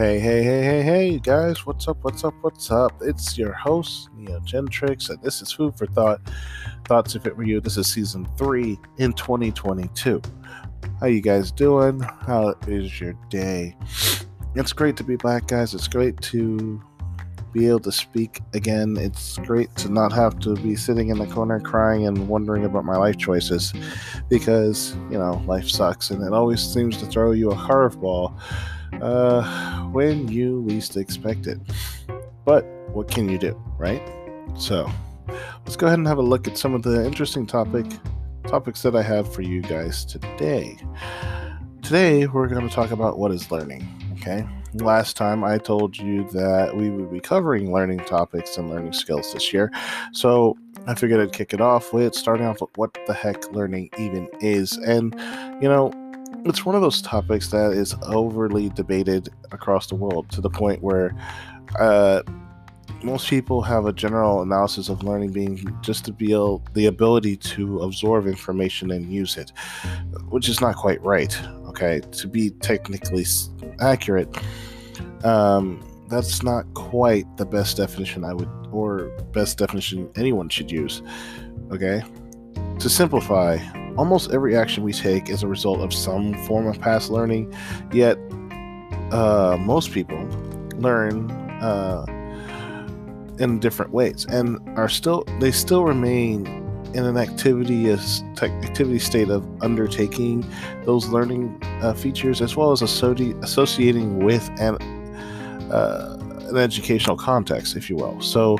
Hey, you guys, what's up? It's your host, Neogentrix, and this is Food for Thought. Thoughts if it were you. This is season 3 in 2022. How you guys doing? How is your day? It's great to be back, guys. It's great to be able to speak again. It's great to not have to be sitting in the corner crying and wondering about my life choices because, you know, life sucks and it always seems to throw you a curveball when you least expect it. But what can you do, right? So let's go ahead and have a look at some of the interesting topics that I have for you guys today. Today, we're going to talk about what is learning, okay? Last time I told you that we would be covering learning topics and learning skills this year, so I figured I'd kick it off with starting off with what the heck learning even is. And, you know, it's one of those topics that is overly debated across the world to the point where most people have a general analysis of learning being just to be the ability to absorb information and use it, which is not quite right, okay? To be technically accurate, that's not quite the best definition best definition anyone should use, okay? To simplify, almost every action we take is a result of some form of past learning, yet most people learn in different ways and still remain in an activity state of undertaking those learning features, as well as associating with an educational context, if you will. So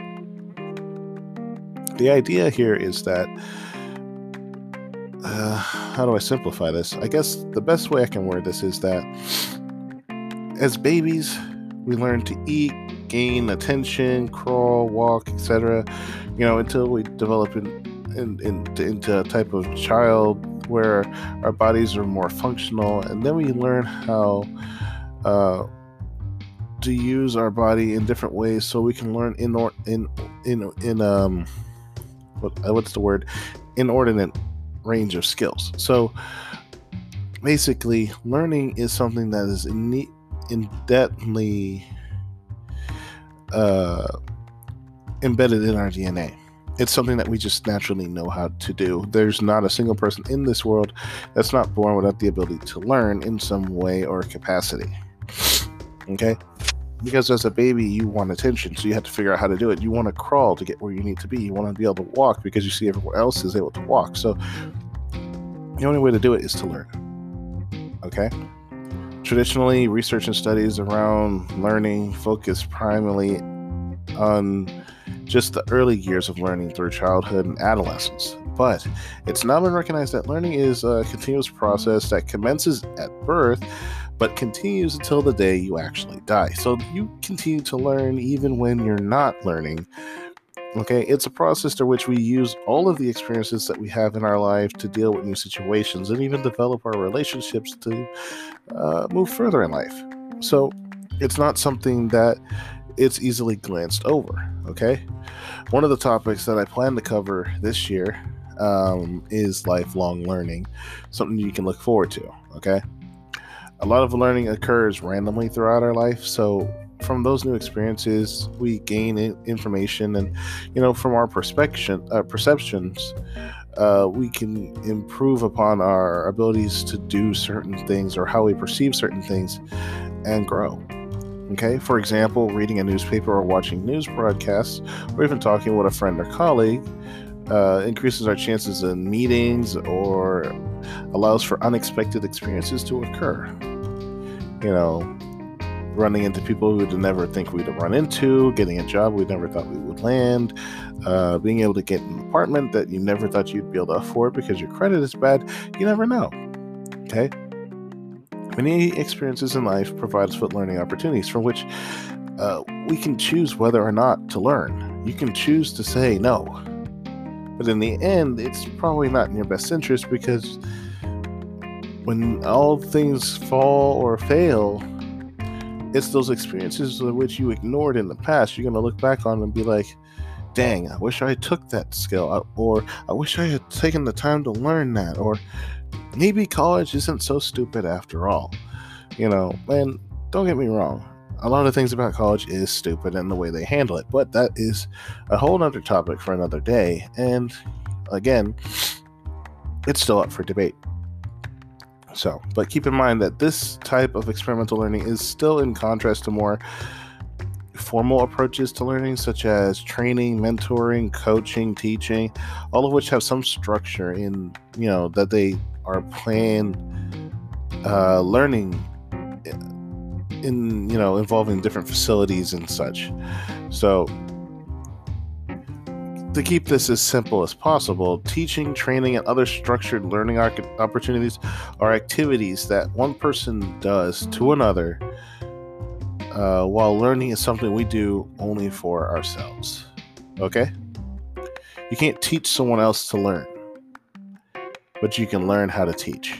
the idea here is that how do I simplify this? I guess the best way I can word this is that as babies, we learn to eat, gain attention, crawl, walk, etc., you know, until we develop into a type of child where our bodies are more functional, and then we learn how to use our body in different ways so we can learn inordinate range of skills. So basically, learning is something that is embedded in our DNA. It's something that we just naturally know how to do. There's not a single person in this world that's not born without the ability to learn in some way or capacity, okay? Because as a baby, you want attention, so you have to figure out how to do it. You want to crawl to get where you need to be. You want to be able to walk because you see everyone else is able to walk. So the only way to do it is to learn, okay? Traditionally, research and studies around learning focus primarily on just the early years of learning through childhood and adolescence. But it's now been recognized that learning is a continuous process that commences at birth, but continues until the day you actually die. So you continue to learn even when you're not learning. Okay, it's a process through which we use all of the experiences that we have in our life to deal with new situations and even develop our relationships to move further in life. So it's not something that it's easily glanced over, okay? One of the topics that I plan to cover this year is lifelong learning, something you can look forward to, okay? A lot of learning occurs randomly throughout our life, so from those new experiences, we gain information, and, you know, from our perceptions, we can improve upon our abilities to do certain things or how we perceive certain things and grow. Okay, for example, reading a newspaper or watching news broadcasts, or even talking with a friend or colleague increases our chances in meetings or allows for unexpected experiences to occur. You know, running into people we would never think we'd run into, getting a job we never thought we would land, being able to get an apartment that you never thought you'd be able to afford because your credit is bad. You never know, okay? Many experiences in life provide us with learning opportunities from which we can choose whether or not to learn. You can choose to say no, but in the end, it's probably not in your best interest, because when all things fall or fail, it's those experiences which you ignored in the past you're going to look back on and be like, dang, I wish I took that skill, or I wish I had taken the time to learn that, or maybe college isn't so stupid after all. You know, and don't get me wrong, a lot of things about college is stupid and the way they handle it, but that is a whole nother topic for another day. And again, it's still up for debate. So, but keep in mind that this type of experimental learning is still in contrast to more formal approaches to learning, such as training, mentoring, coaching, teaching, all of which have some structure in, you know, that they are planned learning in, you know, involving different facilities and such. So, to keep this as simple as possible, teaching, training, and other structured learning opportunities are activities that one person does to another, while learning is something we do only for ourselves. Okay? You can't teach someone else to learn, but you can learn how to teach.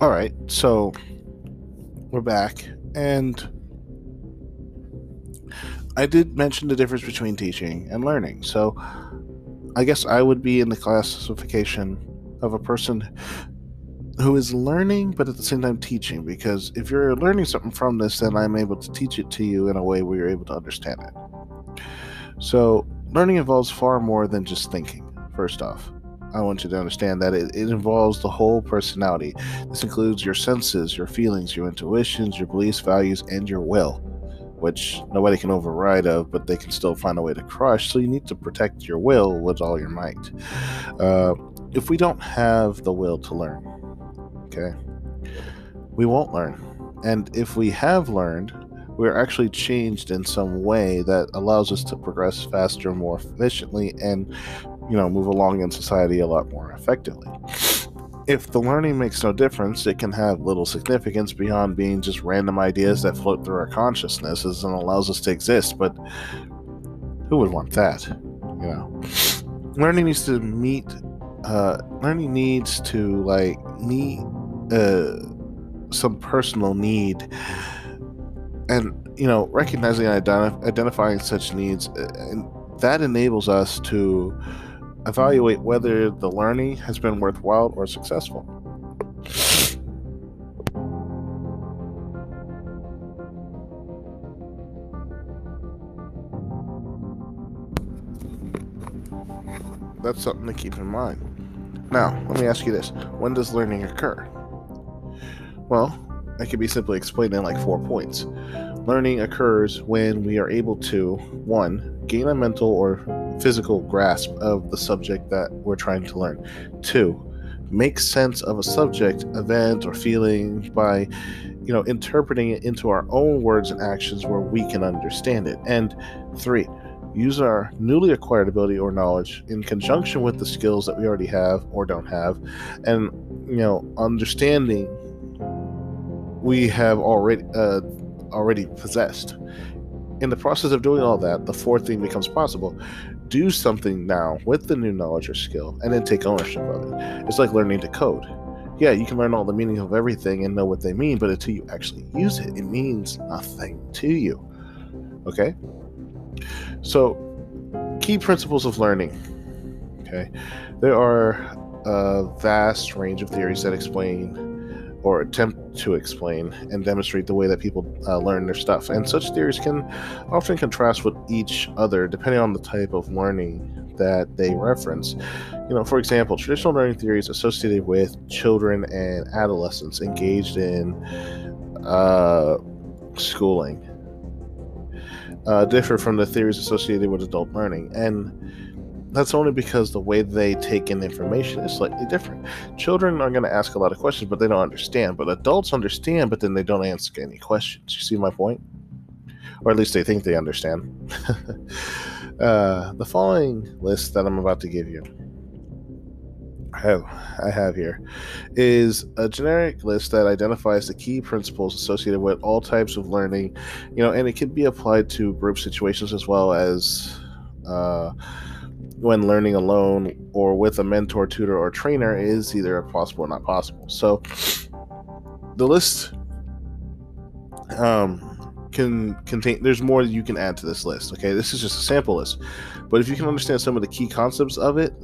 All right, so we're back, and I did mention the difference between teaching and learning. So I guess I would be in the classification of a person who is learning, but at the same time teaching, because if you're learning something from this, then I'm able to teach it to you in a way where you're able to understand it. So learning involves far more than just thinking, first off. I want you to understand that it involves the whole personality. This includes your senses, your feelings, your intuitions, your beliefs, values, and your will, which nobody can override of, but they can still find a way to crush. So you need to protect your will with all your might. If we don't have the will to learn, okay, we won't learn. And if we have learned, we're actually changed in some way that allows us to progress faster, more efficiently, and, you know, move along in society a lot more effectively. If the learning makes no difference, it can have little significance beyond being just random ideas that float through our consciousnesses and allows us to exist, but who would want that? You know, learning needs to meet some personal need. And, you know, recognizing and identifying such needs, and that enables us to evaluate whether the learning has been worthwhile or successful. That's something to keep in mind. Now, let me ask you this. When does learning occur? Well, I could be simply explained in like 4 points. Learning occurs when we are able to, 1, gain a mental or physical grasp of the subject that we're trying to learn. 2, make sense of a subject, event, or feeling by, you know, interpreting it into our own words and actions where we can understand it. And 3, use our newly acquired ability or knowledge in conjunction with the skills that we already have or don't have, and, you know, understanding we have already possessed. In the process of doing all that, the 4th thing becomes possible. Do something now with the new knowledge or skill, and then take ownership of it. It's like learning to code. Yeah, you can learn all the meaning of everything and know what they mean, but until you actually use it, it means nothing to you. Okay? So, key principles of learning. Okay? There are a vast range of theories that explain or attempt to explain and demonstrate the way that people learn their stuff. And such theories can often contrast with each other depending on the type of learning that they reference. You know, for example, traditional learning theories associated with children and adolescents engaged in schooling differ from the theories associated with adult learning. And that's only because the way they take in information is slightly different. Children are going to ask a lot of questions, but they don't understand. But adults understand, but then they don't ask any questions. You see my point? Or at least they think they understand. The following list that I'm about to give you, I have here, is a generic list that identifies the key principles associated with all types of learning, you know, and it can be applied to group situations as well as when learning alone or with a mentor, tutor, or trainer is either possible or not possible. So the list can contain, there's more that you can add to this list, okay? This is just a sample list. But if you can understand some of the key concepts of it,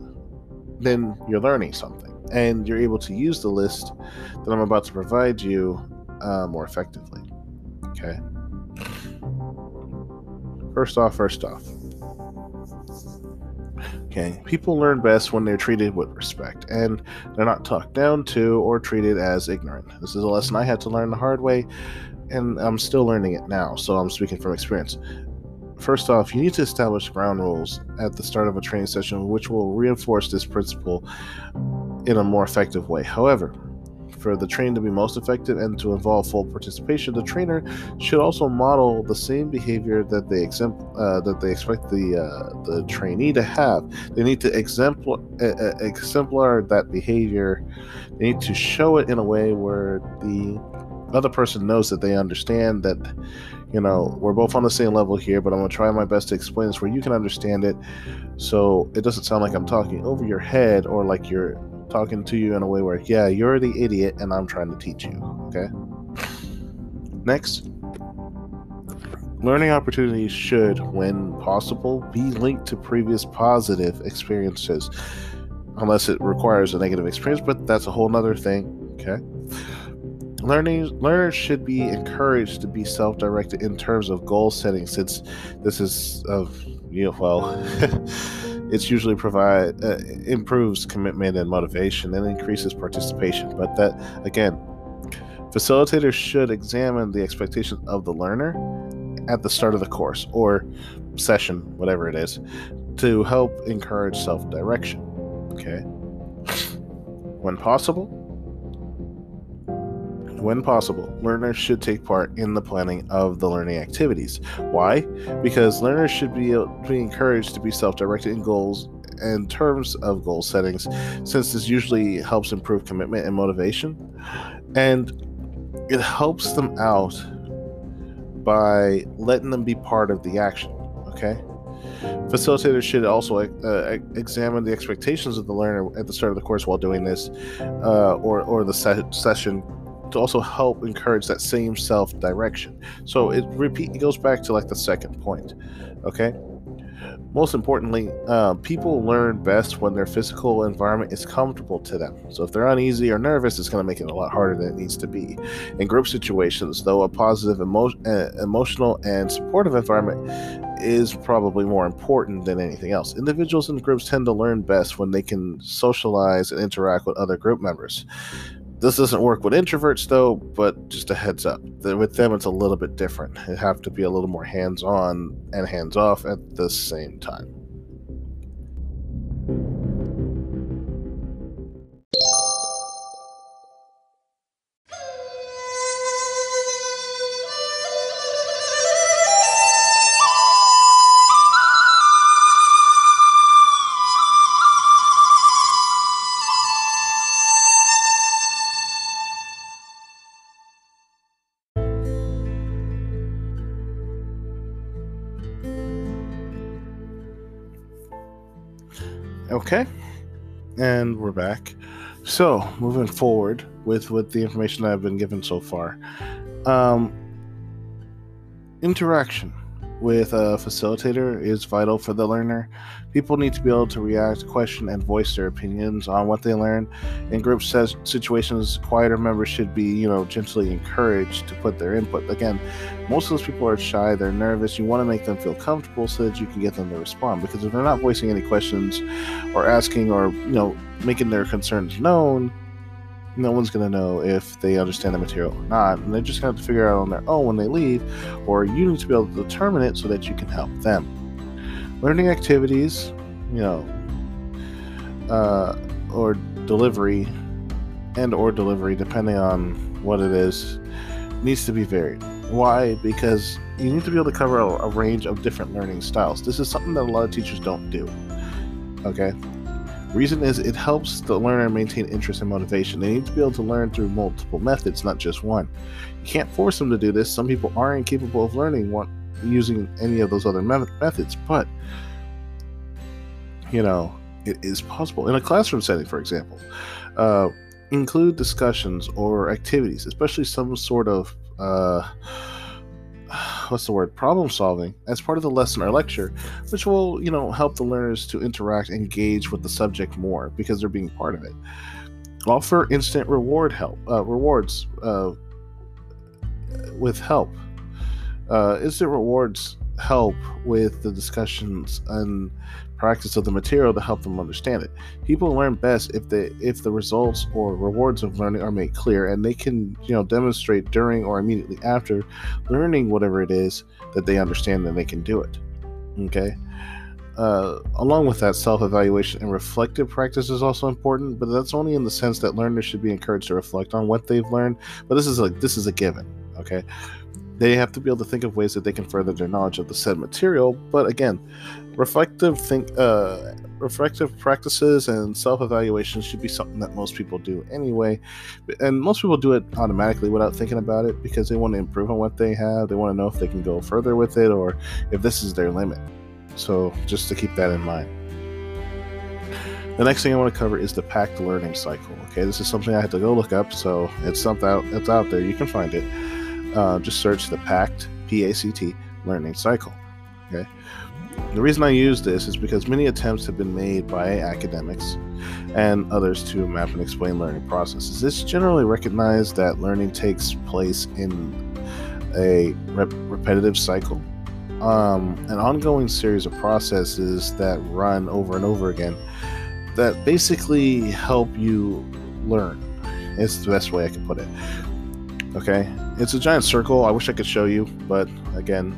then you're learning something. And you're able to use the list that I'm about to provide you more effectively, okay? First off, okay, people learn best when they're treated with respect and they're not talked down to or treated as ignorant. This is a lesson I had to learn the hard way, and I'm still learning it now, so I'm speaking from experience. First off, you need to establish ground rules at the start of a training session, which will reinforce this principle in a more effective way. However, for the training to be most effective and to involve full participation, the trainer should also model the same behavior that they expect the trainee to have. They need to exemplar that behavior. They need to show it in a way where the other person knows that they understand that, you know, we're both on the same level here, but I'm going to try my best to explain this where you can understand it so it doesn't sound like I'm talking over your head or like you're talking to you in a way where, yeah, you're the idiot and I'm trying to teach you, okay? Next, learning opportunities should, when possible, be linked to previous positive experiences, unless it requires a negative experience, but that's a whole nother thing, okay? Learners should be encouraged to be self-directed in terms of goal setting, since this is of, it's usually improves commitment and motivation and increases participation. But that, again, facilitators should examine the expectations of the learner at the start of the course or session, whatever it is, to help encourage self-direction, okay? When possible, learners should take part in the planning of the learning activities. Why? Because learners should be encouraged to be self-directed in goals and terms of goal settings, since this usually helps improve commitment and motivation, and it helps them out by letting them be part of the action, okay? Facilitators should also examine the expectations of the learner at the start of the course while doing this or the session, to also help encourage that same self-direction. So it goes back to like the second point, okay? Most importantly, people learn best when their physical environment is comfortable to them. So if they're uneasy or nervous, it's going to make it a lot harder than it needs to be. In group situations, though, a positive emotional and supportive environment is probably more important than anything else. Individuals and groups tend to learn best when they can socialize and interact with other group members. This doesn't work with introverts, though, but just a heads up. With them, it's a little bit different. It have to be a little more hands-on and hands-off at the same time. Okay, and we're back. So, moving forward with the information that I've been given so far. Interaction with a facilitator is vital for the learner. People need to be able to react, question, and voice their opinions on what they learn. In group situations, quieter members should be, gently encouraged to put their input. Again, most of those people are shy, they're nervous. You want to make them feel comfortable so that you can get them to respond, because if they're not voicing any questions or asking or, making their concerns known, no one's going to know if they understand the material or not, and they're just going to have to figure out on their own when they leave, or you need to be able to determine it so that you can help them. Learning activities, or delivery, depending on what it is, needs to be varied. Why? Because you need to be able to cover a range of different learning styles. This is something that a lot of teachers don't do, okay? Reason is it helps the learner maintain interest and motivation. They need to be able to learn through multiple methods, not just one. You can't force them to do this. Some people are incapable of learning using any of those other methods, but it is possible. In a classroom setting, for example, include discussions or activities, especially some sort of problem solving as part of the lesson or lecture, which will, help the learners to interact, engage with the subject more because they're being part of it. Offer instant rewards with help. Instant rewards help with the discussions and practice of the material to help them understand it. People learn best if the results or rewards of learning are made clear, and they can demonstrate during or immediately after learning whatever it is that they understand, and they can do it. Okay. Along with that, self-evaluation and reflective practice is also important, but that's only in the sense that learners should be encouraged to reflect on what they've learned. But this is a given. Okay. They have to be able to think of ways that they can further their knowledge of the said material. But again, reflective practices and self-evaluation should be something that most people do anyway. And most people do it automatically without thinking about it because they want to improve on what they have. They want to know if they can go further with it or if this is their limit. So just to keep that in mind. The next thing I want to cover is the PACT learning cycle. Okay, this is something I had to go look up, so it's something that's out there. You can find it. Just search the PACT, P-A-C-T, learning cycle. Okay. The reason I use this is because many attempts have been made by academics and others to map and explain learning processes. It's generally recognized that learning takes place in a repetitive cycle, an ongoing series of processes that run over and over again that basically help you learn. It's the best way I can put it. Okay, it's a giant circle. I wish I could show you, but again,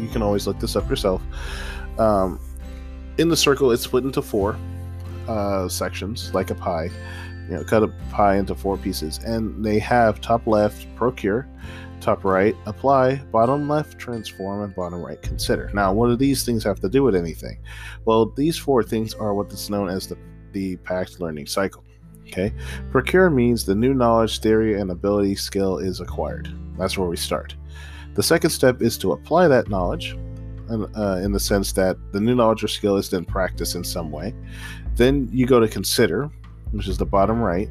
you can always look this up yourself. In the circle, it's split into four sections, like a pie. Cut a pie into four pieces, and they have top left, procure, top right, apply, bottom left, transform, and bottom right, consider. Now, what do these things have to do with anything? Well, these four things are what's known as the PACT learning cycle. Okay, procure means the new knowledge, theory, and ability skill is acquired. That's where we start. The second step is to apply that knowledge, in the sense that the new knowledge or skill is then practiced in some way. Then you go to consider, which is the bottom right.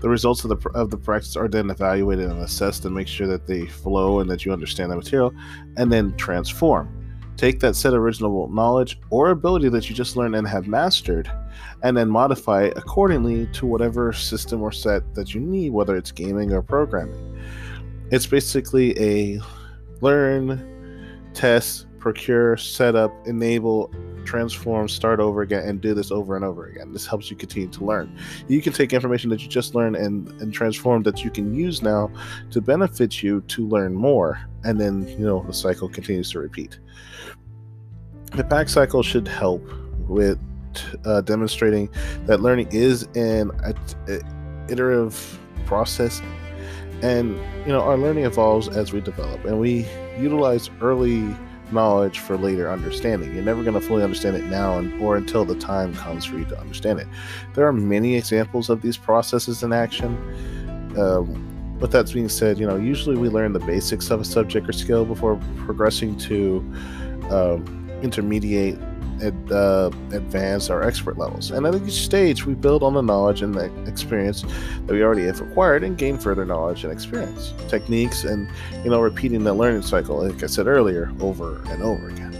The results of the practice are then evaluated and assessed to make sure that they flow and that you understand the material. And then transform. Take that said original knowledge or ability that you just learned and have mastered, and then modify it accordingly to whatever system or set that you need, whether it's gaming or programming. It's basically a learn, test, procure, set up, enable, transform, start over again, and do this over and over again. This helps you continue to learn. You can take information that you just learned and transform that you can use now to benefit you to learn more. And then, the cycle continues to repeat. The PACT cycle should help with demonstrating that learning is an iterative process, and our learning evolves as we develop, and we utilize early knowledge for later understanding. You're never going to fully understand it now or until the time comes for you to understand it. There are many examples of these processes in action. But that being said, usually we learn the basics of a subject or skill before progressing to intermediate, advanced, or expert levels. And at each stage, we build on the knowledge and the experience that we already have acquired and gain further knowledge and experience, techniques, and, repeating the learning cycle, like I said earlier, over and over again.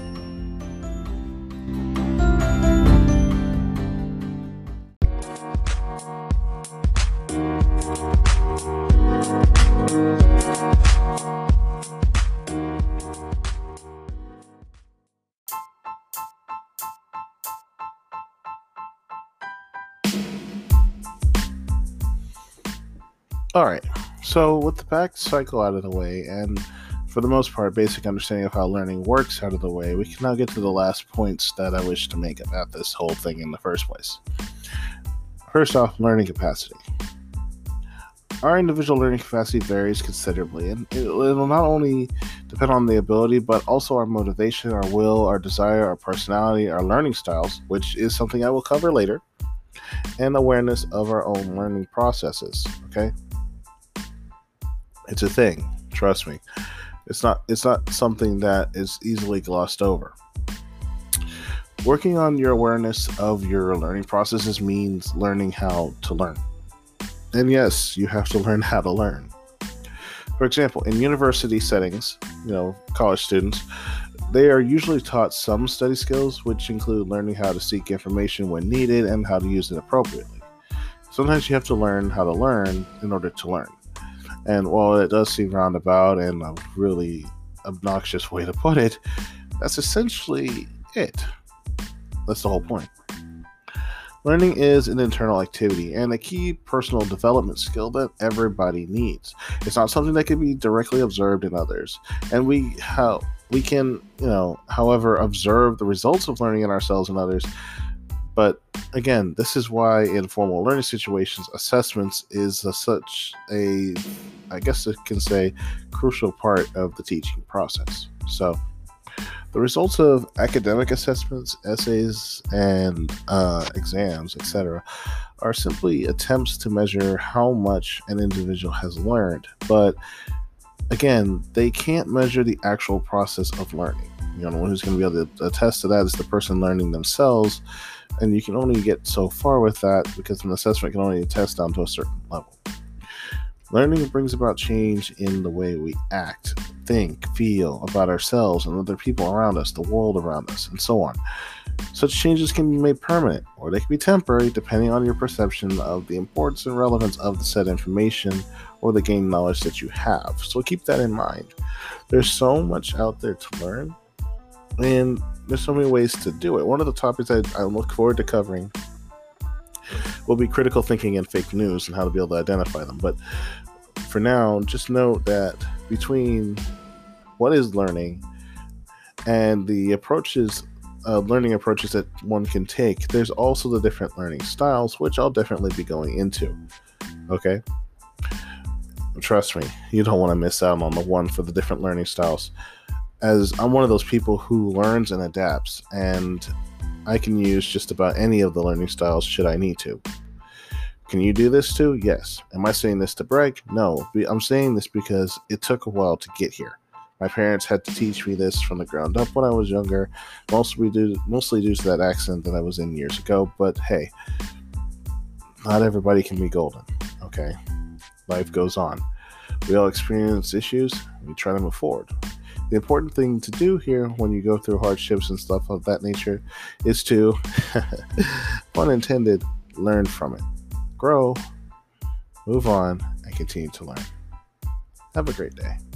All right, so with the PACT cycle out of the way, and for the most part, basic understanding of how learning works out of the way, we can now get to the last points that I wish to make about this whole thing in the first place. First off, learning capacity. Our individual learning capacity varies considerably, and it will not only depend on the ability, but also our motivation, our will, our desire, our personality, our learning styles, which is something I will cover later, and awareness of our own learning processes, okay? It's a thing, trust me. It's not something that is easily glossed over. Working on your awareness of your learning processes means learning how to learn. And yes, you have to learn how to learn. For example, in university settings, college students, they are usually taught some study skills, which include learning how to seek information when needed and how to use it appropriately. Sometimes you have to learn how to learn in order to learn. And while it does seem roundabout and a really obnoxious way to put it, that's essentially it. That's the whole point. Learning is an internal activity and a key personal development skill that everybody needs. It's not something that can be directly observed in others. And we can, however, observe the results of learning in ourselves and others. But again, this is why in formal learning situations, assessments is such a, I guess it can say, crucial part of the teaching process. So the results of academic assessments, essays, and exams, etc., are simply attempts to measure how much an individual has learned. But again, they can't measure the actual process of learning. The one who's going to be able to attest to that is the person learning themselves, and you can only get so far with that because an assessment can only attest down to a certain level. Learning brings about change in the way we act, think, feel about ourselves and other people around us, the world around us, and so on. Such changes can be made permanent, or they can be temporary, depending on your perception of the importance and relevance of the said information or the gained knowledge that you have. So keep that in mind. There's so much out there to learn, and there's so many ways to do it. One of the topics I look forward to covering will be critical thinking and fake news and how to be able to identify them. But for now, just note that between what is learning and the learning approaches that one can take, there's also the different learning styles, which I'll definitely be going into. Okay? Trust me, you don't want to miss out on the one for the different learning styles, as I'm one of those people who learns and adapts, and I can use just about any of the learning styles should I need to. Can you do this too? Yes. Am I saying this to brag? No. I'm saying this because it took a while to get here. My parents had to teach me this from the ground up when I was younger, mostly due to that accident that I was in years ago. But hey, not everybody can be golden, okay? Life goes on. We all experience issues, and we try to move forward. The important thing to do here when you go through hardships and stuff of that nature is to, pun intended, learn from it. Grow, move on, and continue to learn. Have a great day.